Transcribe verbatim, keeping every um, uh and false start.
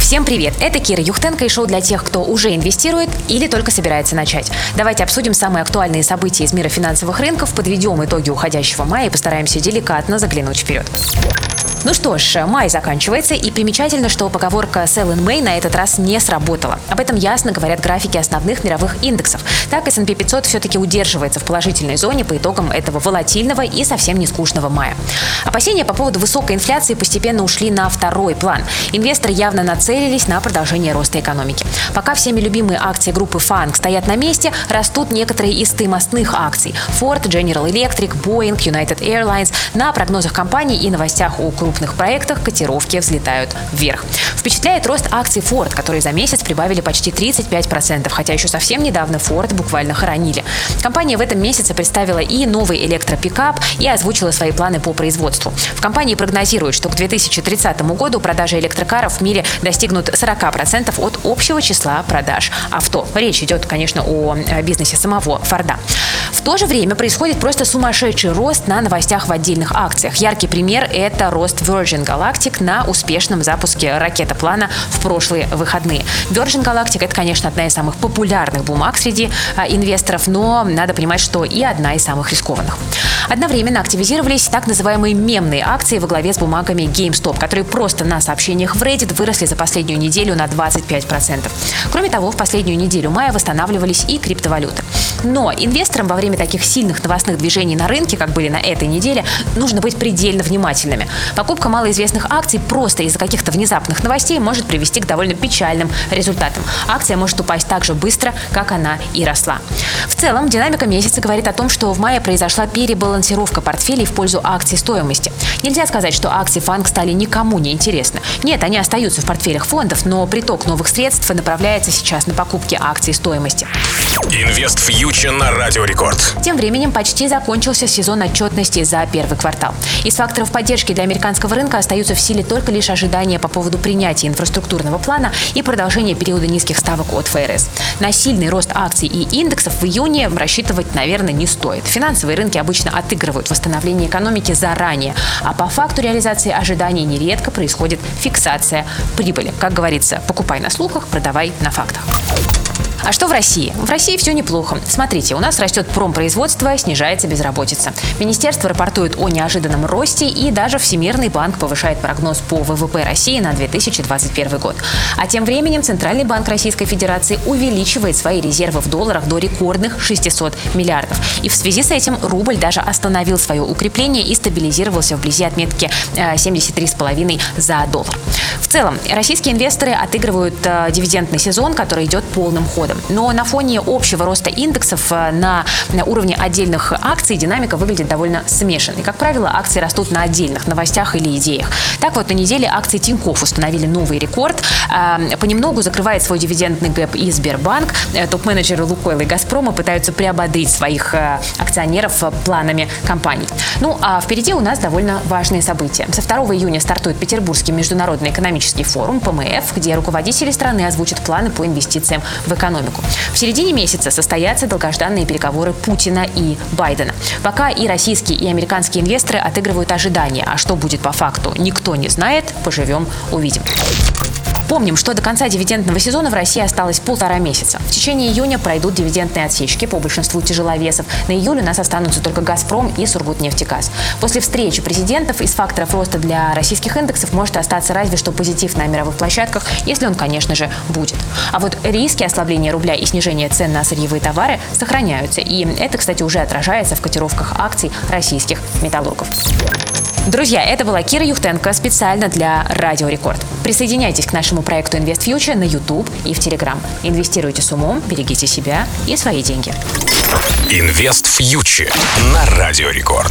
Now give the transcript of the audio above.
Всем привет! Это Кира Юхтенко и шоу для тех, кто уже инвестирует или только собирается начать. Давайте обсудим самые актуальные события из мира финансовых рынков, подведем итоги уходящего мая и постараемся деликатно заглянуть вперед. Ну что ж, май заканчивается, и примечательно, что поговорка «Sell in May» на этот раз не сработала. Об этом ясно говорят графики основных мировых индексов. Так, эс энд пи пятьсот все-таки удерживается в положительной зоне по итогам этого волатильного и совсем не скучного мая. Опасения по поводу высокой инфляции постепенно ушли на второй план. Инвесторы явно нацелились на продолжение роста экономики. Пока всеми любимые акции группы Фанг стоят на месте, растут некоторые из стоимостных акций – Ford, General Electric, Boeing, United Airlines. На прогнозах компаний и новостях о крупных проектах котировки взлетают вверх. Впечатляет рост акций Ford, которые за месяц прибавили почти тридцать пять процентов, хотя еще совсем недавно Ford буквально хоронили. Компания в этом месяце представила и новый электропикап, и озвучила свои планы по производству. В компании прогнозируют, что к две тысячи тридцатому году продажи электрокаров в мире достигнут сорок процентов от общего числа продаж авто. Речь идет, конечно, о бизнесе самого Форда. В то же время происходит просто сумасшедший рост на новостях в отдельных акциях. Яркий пример – это рост Virgin Galactic на успешном запуске ракетоплана в прошлые выходные. Virgin Galactic – это, конечно, одна из самых популярных бумаг среди а, инвесторов, но надо понимать, что и одна из самых рискованных. Одновременно активизировались так называемые мемные акции во главе с бумагами GameStop, которые просто на сообщениях в Reddit выросли за последнюю неделю на двадцать пять процентов. Кроме того, в последнюю неделю мая восстанавливались и криптовалюты. Но инвесторам во время таких сильных новостных движений на рынке, как были на этой неделе, нужно быть предельно внимательными. Покупка малоизвестных акций просто из-за каких-то внезапных новостей может привести к довольно печальным результатам. Акция может упасть так же быстро, как она и росла. В целом, динамика месяца говорит о том, что в мае произошла перебалансировка портфелей в пользу акций стоимости. Нельзя сказать, что акции Фанг стали никому не интересны. Нет, они остаются в портфелях фондов, но приток новых средств направляется сейчас на покупки акций стоимости. Invest Future на Radio Record. Тем временем почти закончился сезон отчетности за первый квартал. Из факторов поддержки для американского рынка остаются в силе только лишь ожидания по поводу принятия инфраструктурного плана и продолжения периода низких ставок от ФРС. На сильный рост акций и индексов в июне рассчитывать, наверное, не стоит. Финансовые рынки обычно отыгрывают восстановление экономики заранее, а по факту реализации ожиданий нередко происходит фиксация прибыли. Как говорится, покупай на слухах, продавай на фактах. А что в России? В России все неплохо. Смотрите, у нас растет промпроизводство, снижается безработица. Министерство рапортует о неожиданном росте, и даже Всемирный банк повышает прогноз по вэ вэ пэ России на две тысячи двадцать первый год. А тем временем Центральный банк Российской Федерации увеличивает свои резервы в долларах до рекордных шестисот миллиардов. И в связи с этим рубль даже остановил свое укрепление и стабилизировался вблизи отметки семьдесят три целых пять десятых за доллар. В целом, российские инвесторы отыгрывают дивидендный сезон, который идет полным ходом. Но на фоне общего роста индексов на уровне отдельных акций динамика выглядит довольно смешанной. Как правило, акции растут на отдельных новостях или идеях. Так вот, на неделе акции Тинькофф установили новый рекорд. Понемногу закрывает свой дивидендный гэп и Сбербанк. Топ-менеджеры Лукойла и Газпрома пытаются приободрить своих акционеров планами компаний. Ну, а впереди у нас довольно важные события. Со второго июня стартует Петербургский международный экономический форум ПМЭФ, где руководители страны озвучат планы по инвестициям в экономику. В середине месяца состоятся долгожданные переговоры Путина и Байдена. Пока и российские, и американские инвесторы отыгрывают ожидания. А что будет по факту, никто не знает. Поживем, увидим. Помним, что до конца дивидендного сезона в России осталось полтора месяца. В течение июня пройдут дивидендные отсечки по большинству тяжеловесов. На июль у нас останутся только «Газпром» и «Сургутнефтегаз». После встречи президентов из факторов роста для российских индексов может остаться разве что позитив на мировых площадках, если он, конечно же, будет. А вот риски ослабления рубля и снижения цен на сырьевые товары сохраняются. И это, кстати, уже отражается в котировках акций российских металлургов. Друзья, это была Кира Юхтенко специально для Радио Рекорд. Присоединяйтесь к нашему проекту Invest Future на YouTube и в Telegram. Инвестируйте с умом, берегите себя и свои деньги. Invest Future на Радио Рекорд.